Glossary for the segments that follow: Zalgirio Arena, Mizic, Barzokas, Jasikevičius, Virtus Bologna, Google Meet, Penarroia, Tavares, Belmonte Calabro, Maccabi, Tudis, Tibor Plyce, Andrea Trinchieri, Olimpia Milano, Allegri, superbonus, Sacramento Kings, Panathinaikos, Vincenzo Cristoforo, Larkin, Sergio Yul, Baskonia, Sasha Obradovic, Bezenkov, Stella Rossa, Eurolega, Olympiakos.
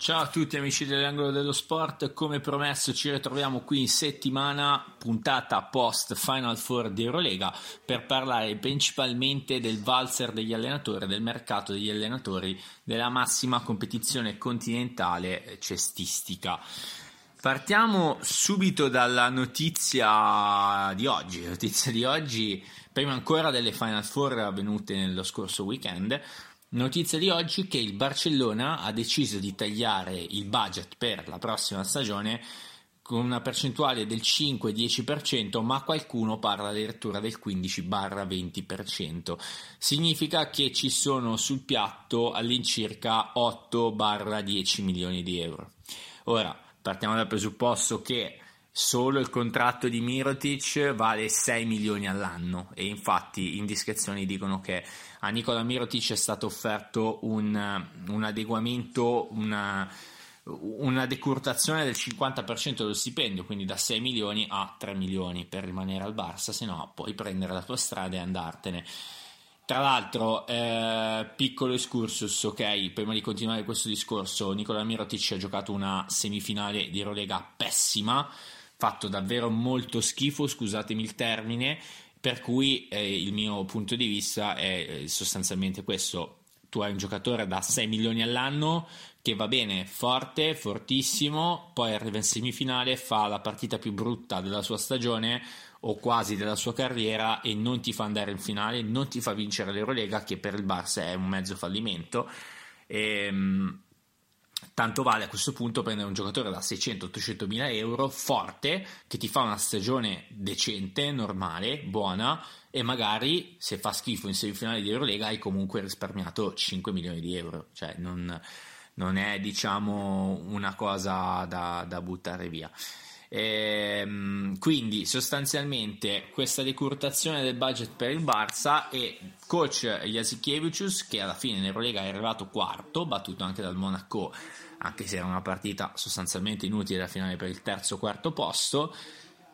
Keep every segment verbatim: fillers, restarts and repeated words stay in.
Ciao a tutti amici dell'Angolo dello Sport, come promesso ci ritroviamo qui in settimana, puntata post Final Four di Eurolega, per parlare principalmente del valzer degli allenatori, del mercato degli allenatori, della massima competizione continentale cestistica. Partiamo subito dalla notizia di oggi, notizia di oggi prima ancora delle Final Four avvenute nello scorso weekend. Notizia di oggi che il Barcellona ha deciso di tagliare il budget per la prossima stagione con una percentuale del cinque-dieci per cento, ma qualcuno parla addirittura del quindici-venti per cento. Significa che ci sono sul piatto all'incirca otto-dieci milioni di euro. Ora, partiamo dal presupposto che solo il contratto di Mirotić vale sei milioni all'anno e infatti indiscrezioni dicono che a Nikola Mirotić è stato offerto un, un adeguamento, una, una decurtazione del cinquanta per cento dello stipendio, quindi da sei milioni a tre milioni per rimanere al Barça, se no puoi prendere la tua strada e andartene. Tra l'altro, eh, piccolo excursus, ok, prima di continuare questo discorso, Nikola Mirotić ha giocato una semifinale di Eurolega pessima, fatto davvero molto schifo, scusatemi il termine, per cui eh, il mio punto di vista è eh, sostanzialmente questo: tu hai un giocatore da sei milioni all'anno che va bene, forte, fortissimo, poi arriva in semifinale, fa la partita più brutta della sua stagione o quasi della sua carriera e non ti fa andare in finale, non ti fa vincere l'Eurolega, che per il Barça è un mezzo fallimento. E tanto vale a questo punto prendere un giocatore da seicento-ottocento mila euro, forte, che ti fa una stagione decente, normale, buona, e magari se fa schifo in semifinale di Eurolega hai comunque risparmiato cinque milioni di euro, cioè non, non è diciamo una cosa da, da buttare via. E quindi sostanzialmente questa decurtazione del budget per il Barça e coach Jasikevičius, che alla fine in Eurolega è arrivato quarto, battuto anche dal Monaco, anche se era una partita sostanzialmente inutile la finale per il terzo quarto posto.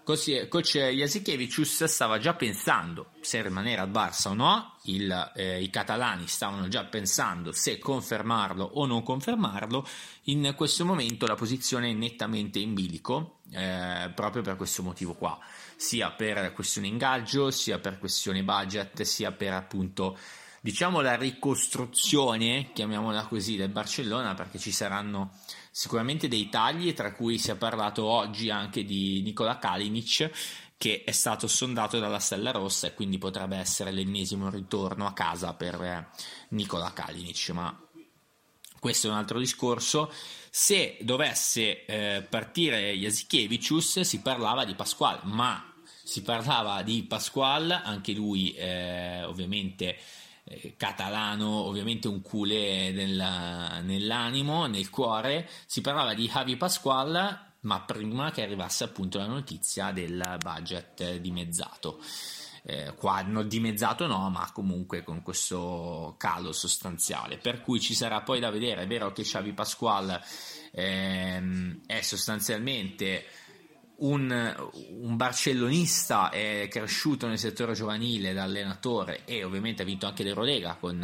Così, coach Jasikevičius stava già pensando se rimanere al Barça o no, il, eh, i catalani stavano già pensando se confermarlo o non confermarlo. In questo momento la posizione è nettamente in bilico, eh, proprio per questo motivo qua, sia per questione ingaggio, sia per questione budget, sia per appunto diciamo la ricostruzione, chiamiamola così, del Barcellona, perché ci saranno sicuramente dei tagli, tra cui si è parlato oggi anche di Nikola Kalinić, che è stato sondato dalla Stella Rossa e quindi potrebbe essere l'ennesimo ritorno a casa per Nikola Kalinić, ma questo è un altro discorso. Se dovesse eh, partire Jasikevičius, si parlava di Pascual, ma si parlava di Pascual, anche lui eh, ovviamente catalano, ovviamente un culé nella, nell'animo, nel cuore. Si parlava di Xavi Pascual, ma prima che arrivasse appunto la notizia del budget dimezzato, eh, qua non dimezzato no, ma comunque con questo calo sostanziale, per cui ci sarà poi da vedere. È vero che Xavi Pascual ehm, è sostanzialmente Un, un barcellonista, è cresciuto nel settore giovanile da allenatore e ovviamente ha vinto anche l'Eurolega con,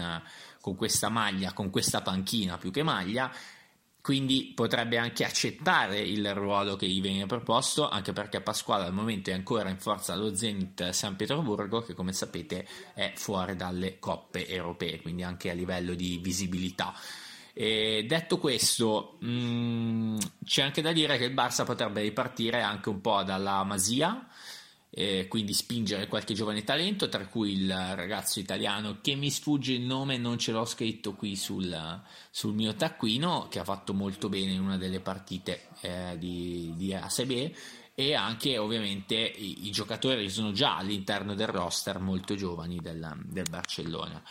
con questa maglia, con questa panchina più che maglia, quindi potrebbe anche accettare il ruolo che gli viene proposto, anche perché Pasquale al momento è ancora in forza allo Zenit San Pietroburgo, che come sapete è fuori dalle coppe europee, quindi anche a livello di visibilità. E detto questo, mh, c'è anche da dire che il Barça potrebbe ripartire anche un po' dalla Masia, eh, quindi spingere qualche giovane talento, tra cui il ragazzo italiano che mi sfugge il nome, non ce l'ho scritto qui sul, sul mio taccuino, che ha fatto molto bene in una delle partite eh, di, di A S B, e anche ovviamente i, i giocatori che sono già all'interno del roster molto giovani del, del Barcellona.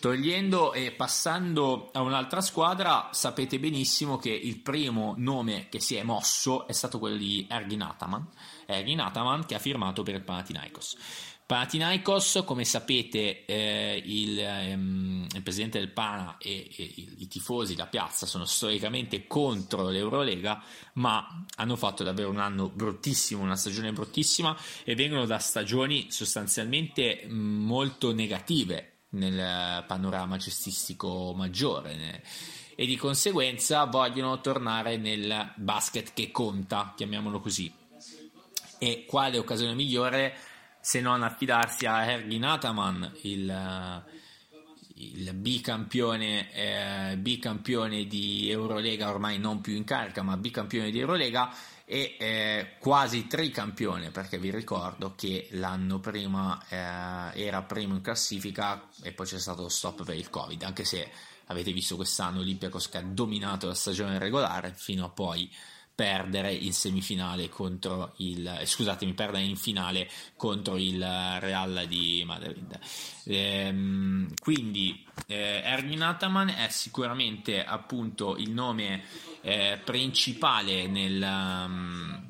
Togliendo e passando a un'altra squadra, sapete benissimo che il primo nome che si è mosso è stato quello di Ergin Ataman, Ergin Ataman che ha firmato per il Panathinaikos. Panathinaikos, come sapete, eh, il, ehm, il presidente del Pana e, e i tifosi, la piazza, sono storicamente contro l'Eurolega, ma hanno fatto davvero un anno bruttissimo, una stagione bruttissima, e vengono da stagioni sostanzialmente molto negative nel panorama cestistico maggiore, e di conseguenza vogliono tornare nel basket che conta, chiamiamolo così. E quale occasione migliore se non affidarsi a Ergin Ataman, il, il bicampione, eh, bicampione di Eurolega, ormai non più in carica, ma bicampione di Eurolega e eh, quasi tricampione, perché vi ricordo che l'anno prima eh, era primo in classifica e poi c'è stato lo stop per il Covid, anche se avete visto quest'anno Olympiacos che ha dominato la stagione regolare fino a poi perdere in semifinale contro il scusatemi perdere in finale contro il Real di Madrid. Ehm, quindi eh, Ergin Ataman è sicuramente appunto il nome eh, principale nel um,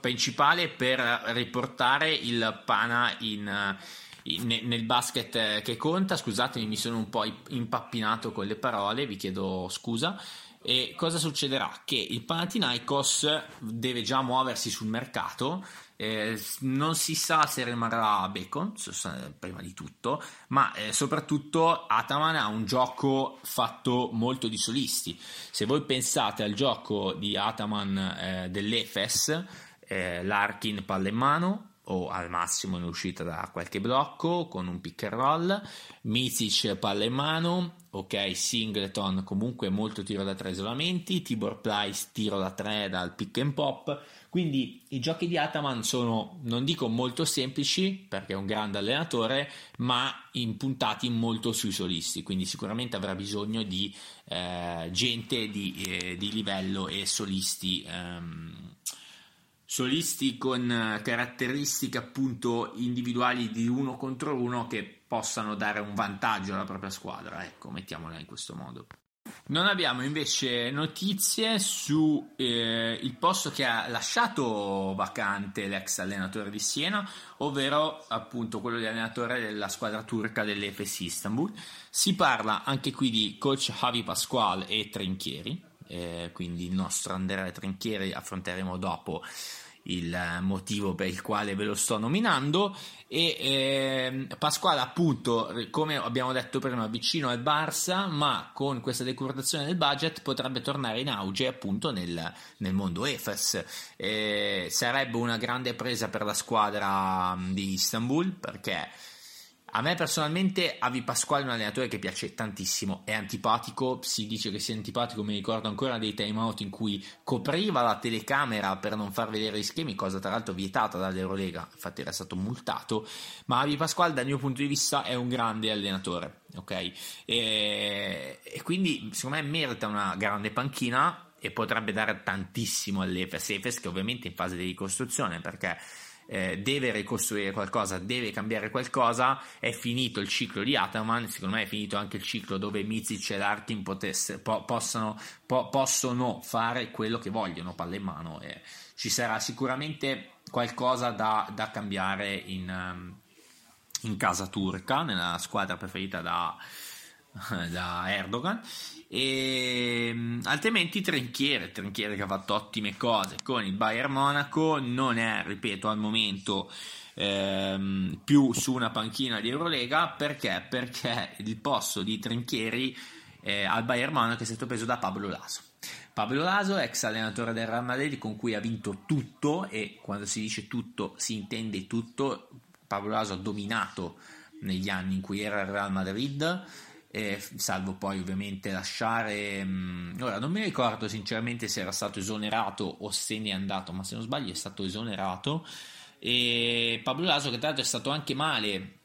principale per riportare il Pana in uh, nel basket che conta. Scusatemi, mi sono un po' impappinato con le parole, vi chiedo scusa. E cosa succederà? Che il Panathinaikos deve già muoversi sul mercato, eh, non si sa se rimarrà Bacon prima di tutto, ma eh, soprattutto Ataman ha un gioco fatto molto di solisti. Se voi pensate al gioco di Ataman eh, dell'Efes, eh, Larkin palla in mano o al massimo in uscita da qualche blocco con un pick and roll, Mizic palla in mano, ok, Singleton comunque molto tiro da tre isolamenti, Tibor Plyce tiro da tre dal pick and pop. Quindi i giochi di Ataman sono, non dico molto semplici perché è un grande allenatore, ma impuntati molto sui solisti, quindi sicuramente avrà bisogno di eh, gente di, eh, di livello e solisti ehm, solisti con caratteristiche appunto individuali di uno contro uno che possano dare un vantaggio alla propria squadra, ecco, mettiamola in questo modo. Non abbiamo invece notizie su eh, il posto che ha lasciato vacante l'ex allenatore di Siena, ovvero appunto quello di allenatore della squadra turca dell'Efes Istanbul. Si parla anche qui di coach Xavi Pascual e Trinchieri. Eh, quindi il nostro Andrea Trinchieri, affronteremo dopo il motivo per il quale ve lo sto nominando. E eh, Pasquale appunto, come abbiamo detto prima, vicino al Barça, ma con questa decurtazione del budget potrebbe tornare in auge appunto nel, nel mondo Efes. Eh, sarebbe una grande presa per la squadra di Istanbul, perché a me personalmente Xavi Pascual è un allenatore che piace tantissimo, è antipatico, si dice che sia antipatico, mi ricordo ancora dei time out in cui copriva la telecamera per non far vedere gli schemi, cosa tra l'altro vietata dall'Eurolega, infatti era stato multato, ma Xavi Pascual dal mio punto di vista è un grande allenatore, ok? E, e quindi secondo me merita una grande panchina e potrebbe dare tantissimo all'Efes, Efes che ovviamente è in fase di ricostruzione perché Eh, deve ricostruire qualcosa, deve cambiare qualcosa. È finito il ciclo di Ataman, secondo me è finito anche il ciclo dove Mizic e Larkin potesse, po- possano, po- possono fare quello che vogliono, palla in mano, eh. Ci sarà sicuramente qualcosa da, da cambiare in, um, in casa turca, nella squadra preferita da, da Erdogan. E altrimenti Trinchieri, Trinchieri che ha fatto ottime cose con il Bayern Monaco, non è, ripeto, al momento ehm, più su una panchina di Eurolega, perché perché il posto di Trinchieri eh, al Bayern Monaco è stato preso da Pablo Laso. Pablo Laso, ex allenatore del Real Madrid, con cui ha vinto tutto, e quando si dice tutto si intende tutto. Pablo Laso ha dominato negli anni in cui era il Real Madrid, Eh, salvo poi ovviamente lasciare mh, ora non mi ricordo sinceramente se era stato esonerato o se ne è andato, ma se non sbaglio è stato esonerato. E Pablo Laso, che tra l'altro è stato anche male,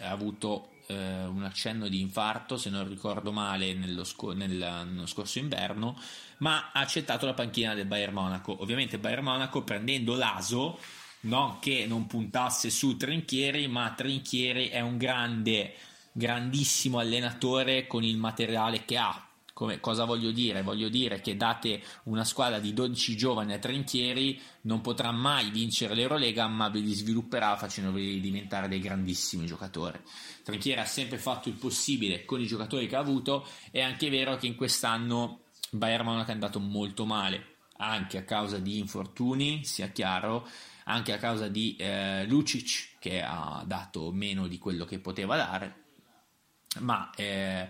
ha avuto eh, un accenno di infarto se non ricordo male nello, sco- nel, nello scorso inverno, ma ha accettato la panchina del Bayern Monaco. Ovviamente il Bayern Monaco, prendendo Laso, non che non puntasse su Trinchieri, ma Trinchieri è un grande grandissimo allenatore con il materiale che ha. Come, cosa voglio dire? Voglio dire che date una squadra di dodici giovani a Trinchieri, non potrà mai vincere l'Eurolega, ma ve li svilupperà facendoli diventare dei grandissimi giocatori. Trinchieri ha sempre fatto il possibile con i giocatori che ha avuto. È anche vero che in quest'anno Bayern Monaco è andato molto male, anche a causa di infortuni, sia chiaro, anche a causa di eh, Lucic, che ha dato meno di quello che poteva dare. Ma eh,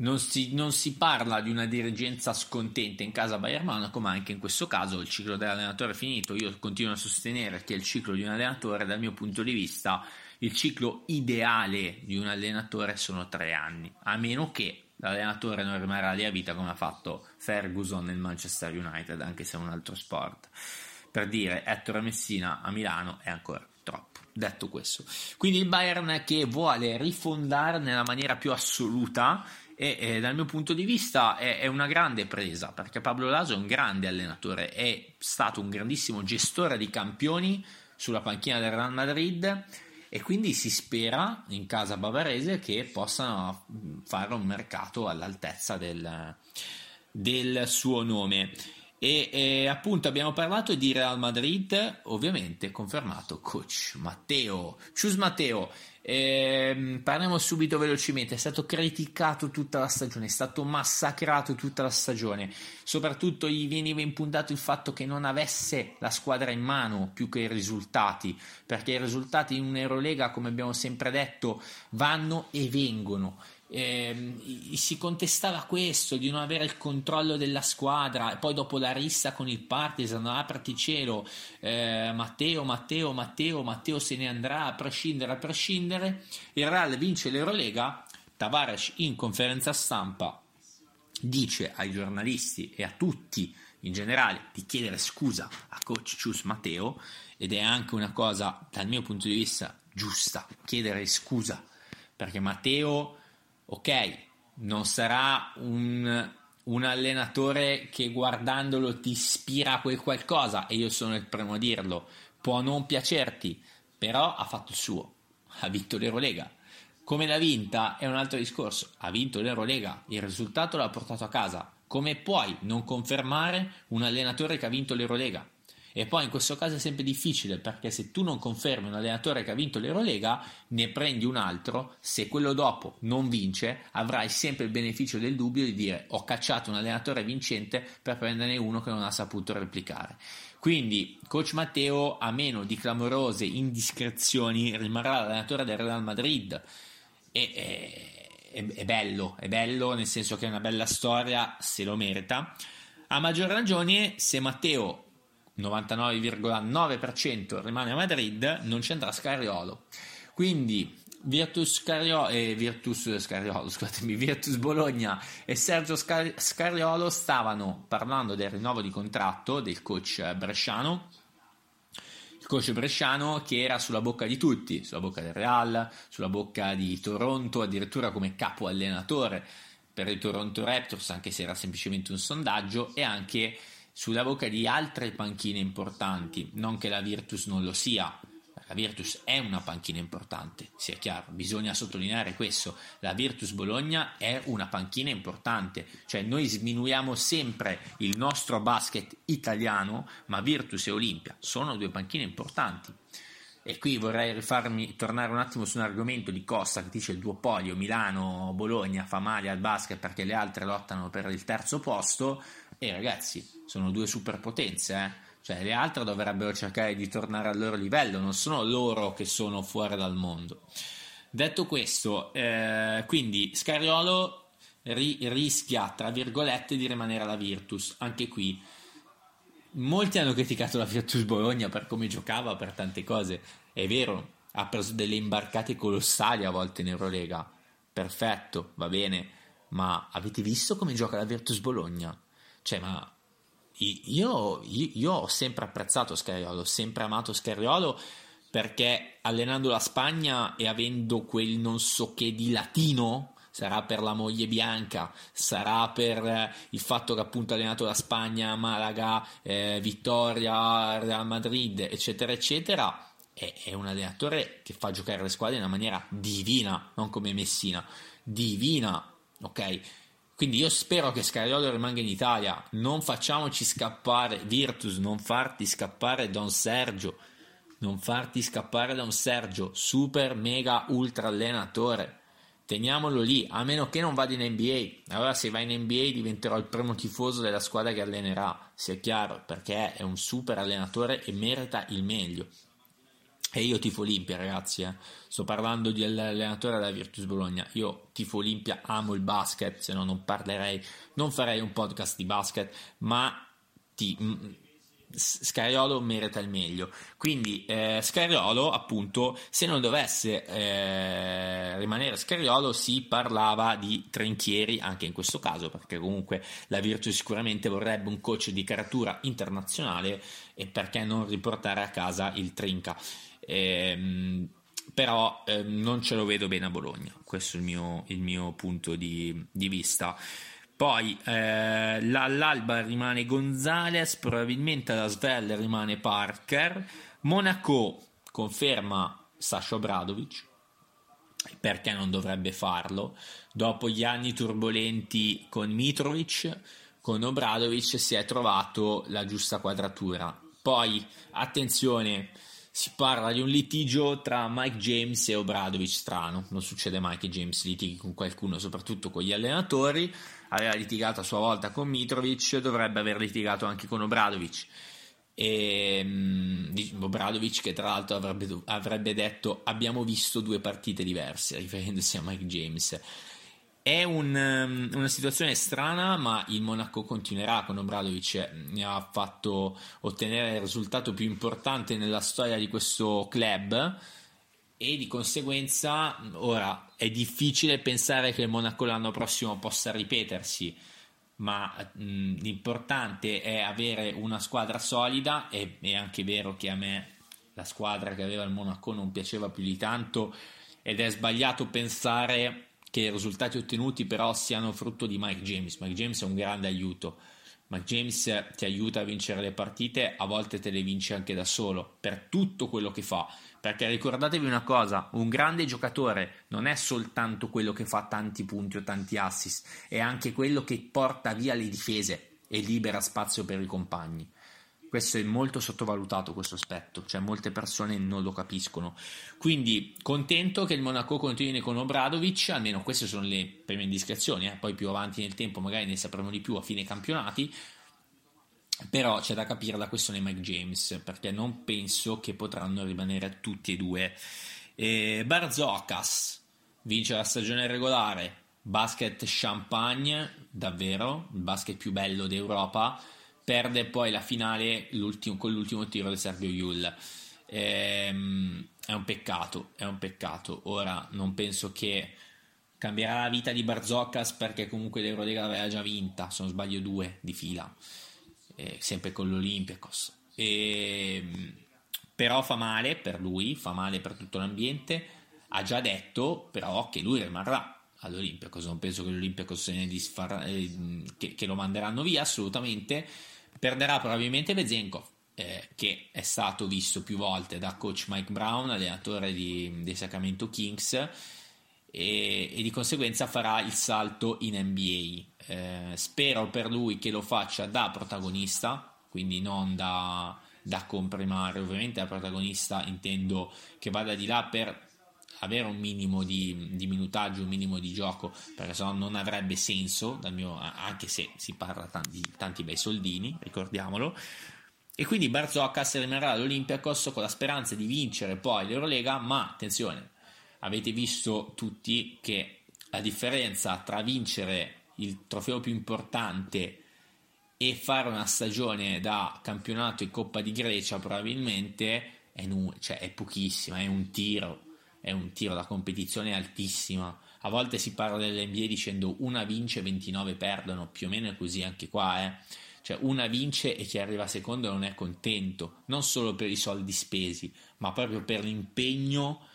Non si, non si parla di una dirigenza scontenta in casa Bayern Monaco, ma anche in questo caso il ciclo dell'allenatore è finito. Io continuo a sostenere che il ciclo di un allenatore, dal mio punto di vista, il ciclo ideale di un allenatore sono tre anni, a meno che l'allenatore non rimarrà lì a vita come ha fatto Ferguson nel Manchester United, anche se è un altro sport. Per dire, Ettore Messina a Milano è ancora troppo. Detto questo, quindi il Bayern che vuole rifondare nella maniera più assoluta, e eh, dal mio punto di vista è, è una grande presa, perché Pablo Laso è un grande allenatore, è stato un grandissimo gestore di campioni sulla panchina del Real Madrid, e quindi si spera in casa bavarese che possano fare un mercato all'altezza del, del suo nome. E, e appunto abbiamo parlato di Real Madrid, ovviamente confermato coach Mateo Chius. Mateo, ehm, parliamo subito velocemente, è stato criticato tutta la stagione, è stato massacrato tutta la stagione, soprattutto gli veniva impuntato il fatto che non avesse la squadra in mano più che i risultati, perché i risultati in un'Eurolega, come abbiamo sempre detto, vanno e vengono. Eh, si contestava questo di non avere il controllo della squadra, e poi dopo la rissa con il Partizan, apriti cielo, eh, Matteo, Matteo, Matteo Matteo se ne andrà a prescindere a prescindere, il Real vince l'Eurolega. Tavares in conferenza stampa dice ai giornalisti e a tutti in generale di chiedere scusa a coach Chius Matteo, ed è anche una cosa dal mio punto di vista giusta chiedere scusa, perché Matteo, ok, non sarà un, un allenatore che guardandolo ti ispira a quel qualcosa, e io sono il primo a dirlo, può non piacerti, però ha fatto il suo, ha vinto l'Eurolega. Come l'ha vinta è un altro discorso, ha vinto l'Eurolega, il risultato l'ha portato a casa. Come puoi non confermare un allenatore che ha vinto l'Eurolega? E poi in questo caso è sempre difficile, perché se tu non confermi un allenatore che ha vinto l'Eurolega, ne prendi un altro, se quello dopo non vince avrai sempre il beneficio del dubbio di dire ho cacciato un allenatore vincente per prenderne uno che non ha saputo replicare. Quindi coach Matteo, a meno di clamorose indiscrezioni, rimarrà l'allenatore del Real Madrid, e, è, è, è bello, è bello nel senso che è una bella storia, se lo merita. A maggior ragione se Matteo novantanove virgola nove per cento rimane a Madrid, non c'entra Scariolo. Quindi Virtus Scario- eh, Virtus Scariolo, scusatemi, Virtus Bologna e Sergio Scar- Scariolo stavano parlando del rinnovo di contratto del coach bresciano. Il coach bresciano che era sulla bocca di tutti, sulla bocca del Real, sulla bocca di Toronto, addirittura come capo allenatore per il Toronto Raptors, anche se era semplicemente un sondaggio, e anche sulla bocca di altre panchine importanti, non che la Virtus non lo sia, la Virtus è una panchina importante, sia chiaro, bisogna sottolineare questo, la Virtus Bologna è una panchina importante, cioè noi sminuiamo sempre il nostro basket italiano, ma Virtus e Olimpia sono due panchine importanti. E qui vorrei rifarmi, tornare un attimo su un argomento di Costa che dice il duopolio Milano-Bologna fa male al basket perché le altre lottano per il terzo posto. E ragazzi, sono due superpotenze, eh? Cioè le altre dovrebbero cercare di tornare al loro livello, non sono loro che sono fuori dal mondo. Detto questo, eh, quindi Scariolo ri- rischia, tra virgolette, di rimanere alla Virtus. Anche qui molti hanno criticato la Virtus Bologna per come giocava, per tante cose, è vero, ha preso delle imbarcate colossali a volte in Eurolega, perfetto, va bene, ma avete visto come gioca la Virtus Bologna? Cioè, ma io, io, io ho sempre apprezzato Scariolo, ho sempre amato Scariolo, perché allenando la Spagna e avendo quel non so che di latino, sarà per la moglie bianca, sarà per il fatto che appunto ha allenato la Spagna, Malaga, eh, Vittoria, Real Madrid, eccetera, eccetera, è, è un allenatore che fa giocare le squadre in una maniera divina, non come Messina, divina, ok? Quindi io spero che Scariolo rimanga in Italia, non facciamoci scappare, Virtus, non farti scappare da un Sergio, non farti scappare da un Sergio, super mega ultra allenatore, teniamolo lì, a meno che non vada in N B A, allora se va in N B A diventerò il primo tifoso della squadra che allenerà, sia chiaro, perché è un super allenatore e merita il meglio. E io tifo Olimpia, ragazzi, eh. Sto parlando di allenatore della Virtus Bologna. Io tifo Olimpia, amo il basket, se no non parlerei, non farei un podcast di basket, ma ti... Scariolo merita il meglio, quindi eh, Scariolo, appunto, se non dovesse eh, rimanere Scariolo, si parlava di Trinchieri anche in questo caso, perché comunque la Virtus sicuramente vorrebbe un coach di caratura internazionale, e perché non riportare a casa il Trinca, eh, però eh, non ce lo vedo bene a Bologna, questo è il mio, il mio punto di, di vista. Poi eh, l'Alba rimane Gonzalez, probabilmente alla Svel rimane Parker. Monaco conferma Sasha Obradovic, perché non dovrebbe farlo? Dopo gli anni turbolenti con Mitrovic, con Obradovic si è trovato la giusta quadratura. Poi, attenzione, si parla di un litigio tra Mike James e Obradovic, strano, non succede mai che James litighi con qualcuno, soprattutto con gli allenatori. Aveva litigato a sua volta con Mitrovic, dovrebbe aver litigato anche con Obradovic, e um, Obradovic che tra l'altro avrebbe, avrebbe detto abbiamo visto due partite diverse, riferendosi a Mike James. È un, um, una situazione strana, ma il Monaco continuerà con Obradovic, ne ha fatto ottenere il risultato più importante nella storia di questo club, e di conseguenza ora è difficile pensare che il Monaco l'anno prossimo possa ripetersi, ma mh, l'importante è avere una squadra solida. E è anche vero che a me la squadra che aveva il Monaco non piaceva più di tanto, ed è sbagliato pensare che i risultati ottenuti però siano frutto di Mike James. Mike James è un grande aiuto, Mike James ti aiuta a vincere le partite, a volte te le vince anche da solo per tutto quello che fa. Perché ricordatevi una cosa, un grande giocatore non è soltanto quello che fa tanti punti o tanti assist, è anche quello che porta via le difese e libera spazio per i compagni. Questo è molto sottovalutato, questo aspetto, cioè molte persone non lo capiscono. Quindi contento che il Monaco continui con Obradovic, almeno queste sono le prime indiscrezioni, eh. Poi più avanti nel tempo magari ne sapremo di più a fine campionati. Però c'è da capire la questione Mike James, perché non penso che potranno rimanere tutti e due. Eh, Barzokas vince la stagione regolare, basket champagne, davvero, il basket più bello d'Europa, perde poi la finale l'ultimo, con l'ultimo tiro di Sergio Yul. Eh, è un peccato, è un peccato. Ora non penso che cambierà la vita di Barzokas, perché comunque l'Eurolega l'aveva già vinta, se non sbaglio due di fila. Eh, sempre con l'Olympiakos, eh, però fa male per lui, fa male per tutto l'ambiente. Ha già detto però che lui rimarrà all'Olympiakos, non penso che l'Olympiakos se ne disfarà, eh, che, che lo manderanno via assolutamente. Perderà probabilmente Bezenkov, eh, che è stato visto più volte da coach Mike Brown, allenatore di, dei Sacramento Kings, e, e di conseguenza farà il salto in N B A. Eh, spero per lui che lo faccia da protagonista, quindi non da, da comprimario. Ovviamente da protagonista intendo che vada di là per avere un minimo di, di minutaggio, un minimo di gioco, perché sennò non avrebbe senso dal mio, anche se si parla tanti, tanti bei soldini, ricordiamolo. E quindi Barzokas rimarrà all'Olympiakos con la speranza di vincere poi l'Eurolega, ma attenzione, avete visto tutti che la differenza tra vincere il trofeo più importante e fare una stagione da campionato e Coppa di Grecia probabilmente è, nu- cioè è pochissima, è un tiro, è un tiro, la competizione è altissima. A volte si parla dell'N B A dicendo una vince, ventinove perdono, più o meno è così anche qua, eh? Cioè una vince e chi arriva secondo non è contento, non solo per i soldi spesi, ma proprio per l'impegno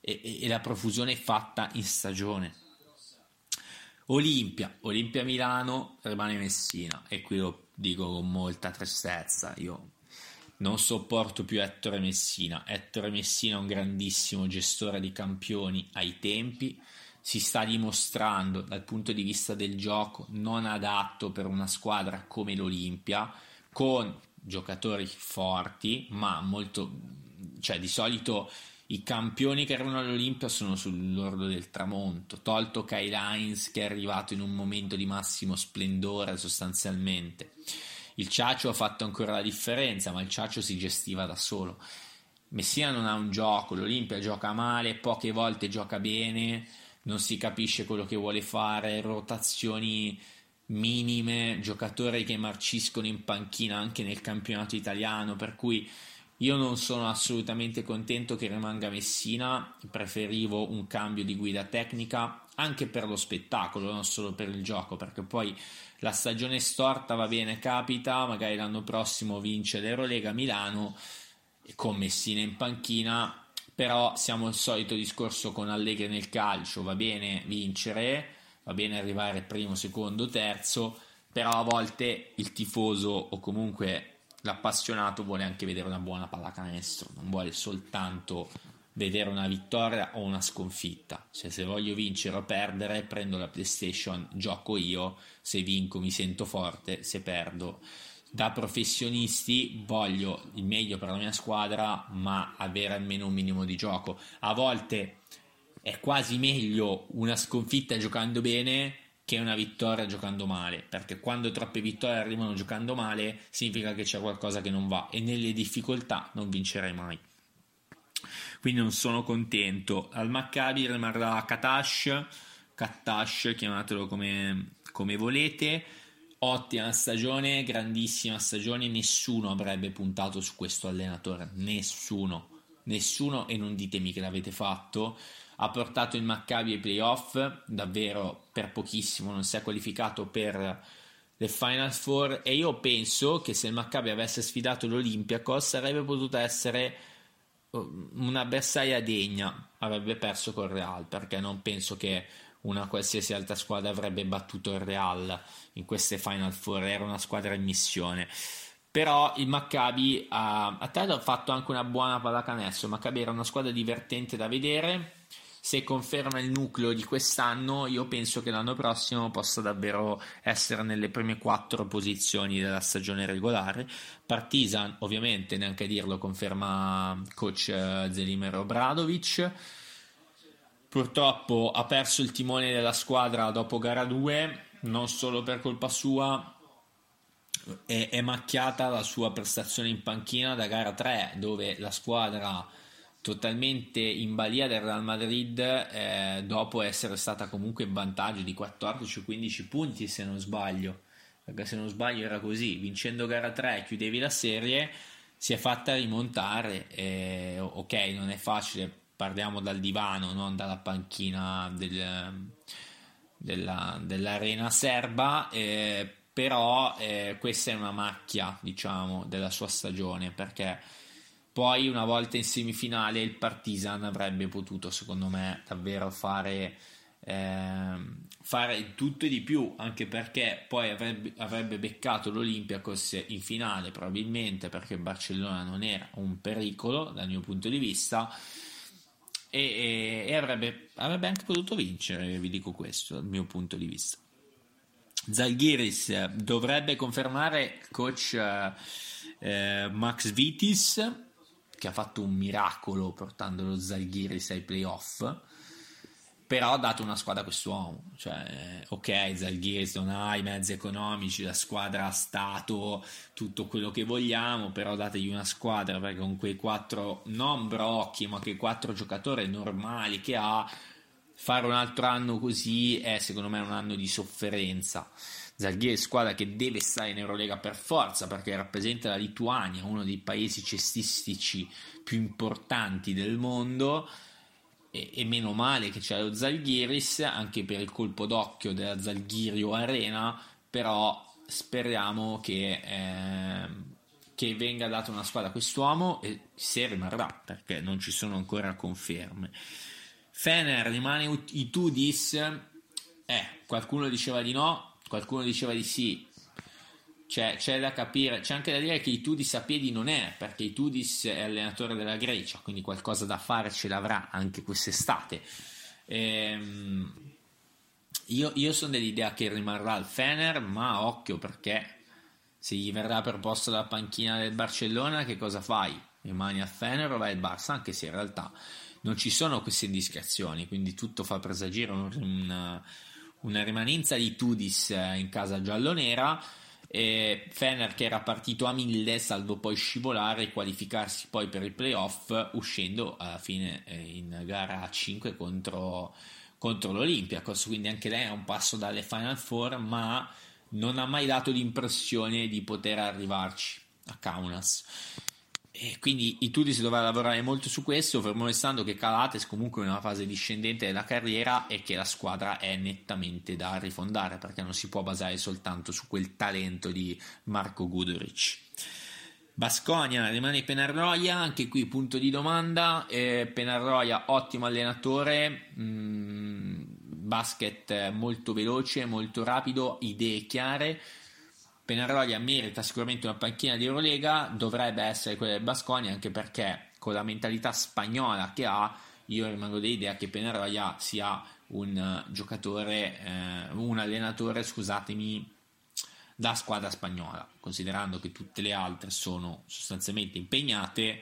e, e-, e la profusione fatta in stagione. Olimpia, Olimpia Milano, rimane Messina, e qui lo dico con molta tristezza, io non sopporto più Ettore Messina. Ettore Messina è un grandissimo gestore di campioni ai tempi, si sta dimostrando dal punto di vista del gioco non adatto per una squadra come l'Olimpia, con giocatori forti, ma molto, cioè di solito i campioni che erano all'Olimpia sono sull'orlo del tramonto, tolto Kai Lines che è arrivato in un momento di massimo splendore sostanzialmente. Il Ciaccio ha fatto ancora la differenza, ma il Ciaccio si gestiva da solo. Messina non ha un gioco, l'Olimpia gioca male, poche volte gioca bene, non si capisce quello che vuole fare, rotazioni minime, giocatori che marciscono in panchina anche nel campionato italiano, per cui io non sono assolutamente contento che rimanga Messina, preferivo un cambio di guida tecnica anche per lo spettacolo, non solo per il gioco, perché poi la stagione storta va bene, capita, magari l'anno prossimo vince l'Eurolega Milano con Messina in panchina, però siamo al solito discorso con Allegri nel calcio, va bene vincere, va bene arrivare primo, secondo, terzo, però a volte il tifoso o comunque l'appassionato vuole anche vedere una buona pallacanestro, non vuole soltanto vedere una vittoria o una sconfitta, cioè, se voglio vincere o perdere prendo la PlayStation, gioco io, se vinco mi sento forte, se perdo da professionisti voglio il meglio per la mia squadra, ma avere almeno un minimo di gioco. A volte è quasi meglio una sconfitta giocando bene che una vittoria giocando male, perché quando troppe vittorie arrivano giocando male significa che c'è qualcosa che non va e nelle difficoltà non vincerai mai. Quindi non sono contento. Al Maccabi rimarrà Katash, Katash chiamatelo come, come volete. Ottima stagione, grandissima stagione, nessuno avrebbe puntato su questo allenatore, nessuno, nessuno, e non ditemi che l'avete fatto. Ha portato il Maccabi ai playoff, davvero per pochissimo, non si è qualificato per le Final Four e io penso che se il Maccabi avesse sfidato l'Olympiakos sarebbe potuta essere un'avversaria degna, avrebbe perso col Real, perché non penso che una qualsiasi altra squadra avrebbe battuto il Real in queste Final Four, era una squadra in missione. Però il Maccabi ha, a te ha fatto anche una buona pallacanestro, il Maccabi era una squadra divertente da vedere, se conferma il nucleo di quest'anno io penso che l'anno prossimo possa davvero essere nelle prime quattro posizioni della stagione regolare. Partizan ovviamente neanche a dirlo, conferma coach Zelimir Obradovic. Purtroppo ha perso il timone della squadra dopo gara due, non solo per colpa sua, è, è macchiata la sua prestazione in panchina da gara tre, dove la squadra totalmente in balia del Real Madrid, eh, dopo essere stata comunque in vantaggio di quattordici o quindici punti se non sbaglio, perché se non sbaglio era così, vincendo gara tre chiudevi la serie, si è fatta rimontare, eh, ok non è facile, parliamo dal divano, non dalla panchina del, della, dell'arena serba, eh, però eh, questa è una macchia, diciamo, della sua stagione, perché poi una volta in semifinale il Partizan avrebbe potuto, secondo me, davvero fare, eh, fare tutto e di più, anche perché poi avrebbe, avrebbe beccato l'Olympiakos in finale, probabilmente, perché Barcellona non era un pericolo dal mio punto di vista, e, e, e avrebbe, avrebbe anche potuto vincere, vi dico questo dal mio punto di vista. Zalgiris dovrebbe confermare coach eh, Max Vitis, che ha fatto un miracolo portando lo Zalgiris ai playoff, però ha dato una squadra a quest'uomo, cioè, ok Zalgiris non ha i mezzi economici, la squadra ha stato tutto quello che vogliamo, però dategli una squadra, perché con quei quattro non brocchi ma quei quattro giocatori normali che ha, fare un altro anno così è secondo me un anno di sofferenza. Zalgiris è squadra che deve stare in Eurolega per forza, perché rappresenta la Lituania, uno dei paesi cestistici più importanti del mondo, e, e meno male che c'è lo Zalgiris, anche per il colpo d'occhio della Zalgirio Arena, però speriamo che, eh, che venga data una squadra a quest'uomo, e se rimarrà, perché non ci sono ancora conferme. Fener rimane ut- i Tudis, eh, qualcuno diceva di no, qualcuno diceva di sì, c'è, c'è da capire, c'è anche da dire che i Tudis a piedi non è, perché i Tudis è allenatore della Grecia, quindi qualcosa da fare ce l'avrà anche quest'estate. Ehm, io, io sono dell'idea che rimarrà il Fener, ma occhio, perché se gli verrà proposto la panchina del Barcellona, che cosa fai? Rimani al Fener o vai al Barça, anche se in realtà non ci sono queste indiscrezioni, quindi tutto fa presagire un, un una rimanenza di Tudis in casa giallonera, eh, Fener che era partito a mille, salvo poi scivolare e qualificarsi poi per il playoff uscendo alla fine eh, in gara cinque contro, contro l'Olympiacos, quindi anche lei è un passo dalle Final Four, ma non ha mai dato l'impressione di poter arrivarci a Kaunas. E quindi i Tudis dovrà lavorare molto su questo, fermo restando che Calates comunque è in una fase discendente della carriera e che la squadra è nettamente da rifondare, perché non si può basare soltanto su quel talento di Marko Gudurić. Baskonia rimane Penarroia, anche qui punto di domanda. eh, Penarroia ottimo allenatore, mh, basket molto veloce, molto rapido, idee chiare. Penarroia merita sicuramente una panchina di Eurolega, dovrebbe essere quella del Baskonia, anche perché con la mentalità spagnola che ha, io rimango dell'idea che Penarroia sia un giocatore, eh, un allenatore, scusatemi, da squadra spagnola, considerando che tutte le altre sono sostanzialmente impegnate.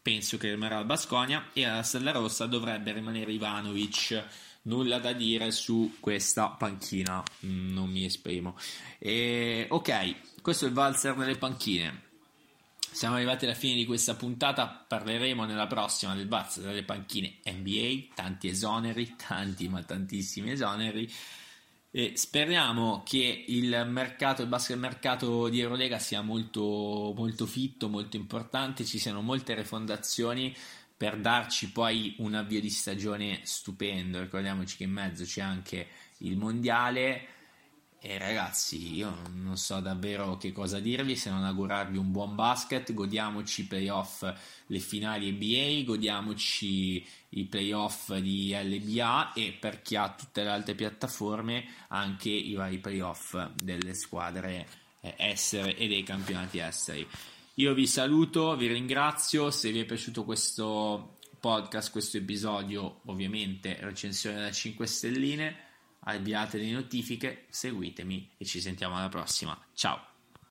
Penso che rimarrà al Baskonia, e alla Stella Rossa dovrebbe rimanere Ivanovic. Nulla da dire su questa panchina, non mi esprimo. E, ok, questo è il valzer delle panchine. Siamo arrivati alla fine di questa puntata, parleremo nella prossima del valzer delle panchine N B A, tanti esoneri, tanti ma tantissimi esoneri. E speriamo che il mercato, il basket mercato di Eurolega sia molto, molto fitto, molto importante, ci siano molte rifondazioni per darci poi un avvio di stagione stupendo. Ricordiamoci che in mezzo c'è anche il mondiale, e ragazzi io non so davvero che cosa dirvi se non augurarvi un buon basket. Godiamoci i playoff, le finali N B A, godiamoci i playoff di L B A e per chi ha tutte le altre piattaforme anche i vari playoff delle squadre estere e dei campionati esteri. Io vi saluto, vi ringrazio, se vi è piaciuto questo podcast, questo episodio, ovviamente recensione da cinque stelline, avviate le notifiche, seguitemi e ci sentiamo alla prossima. Ciao!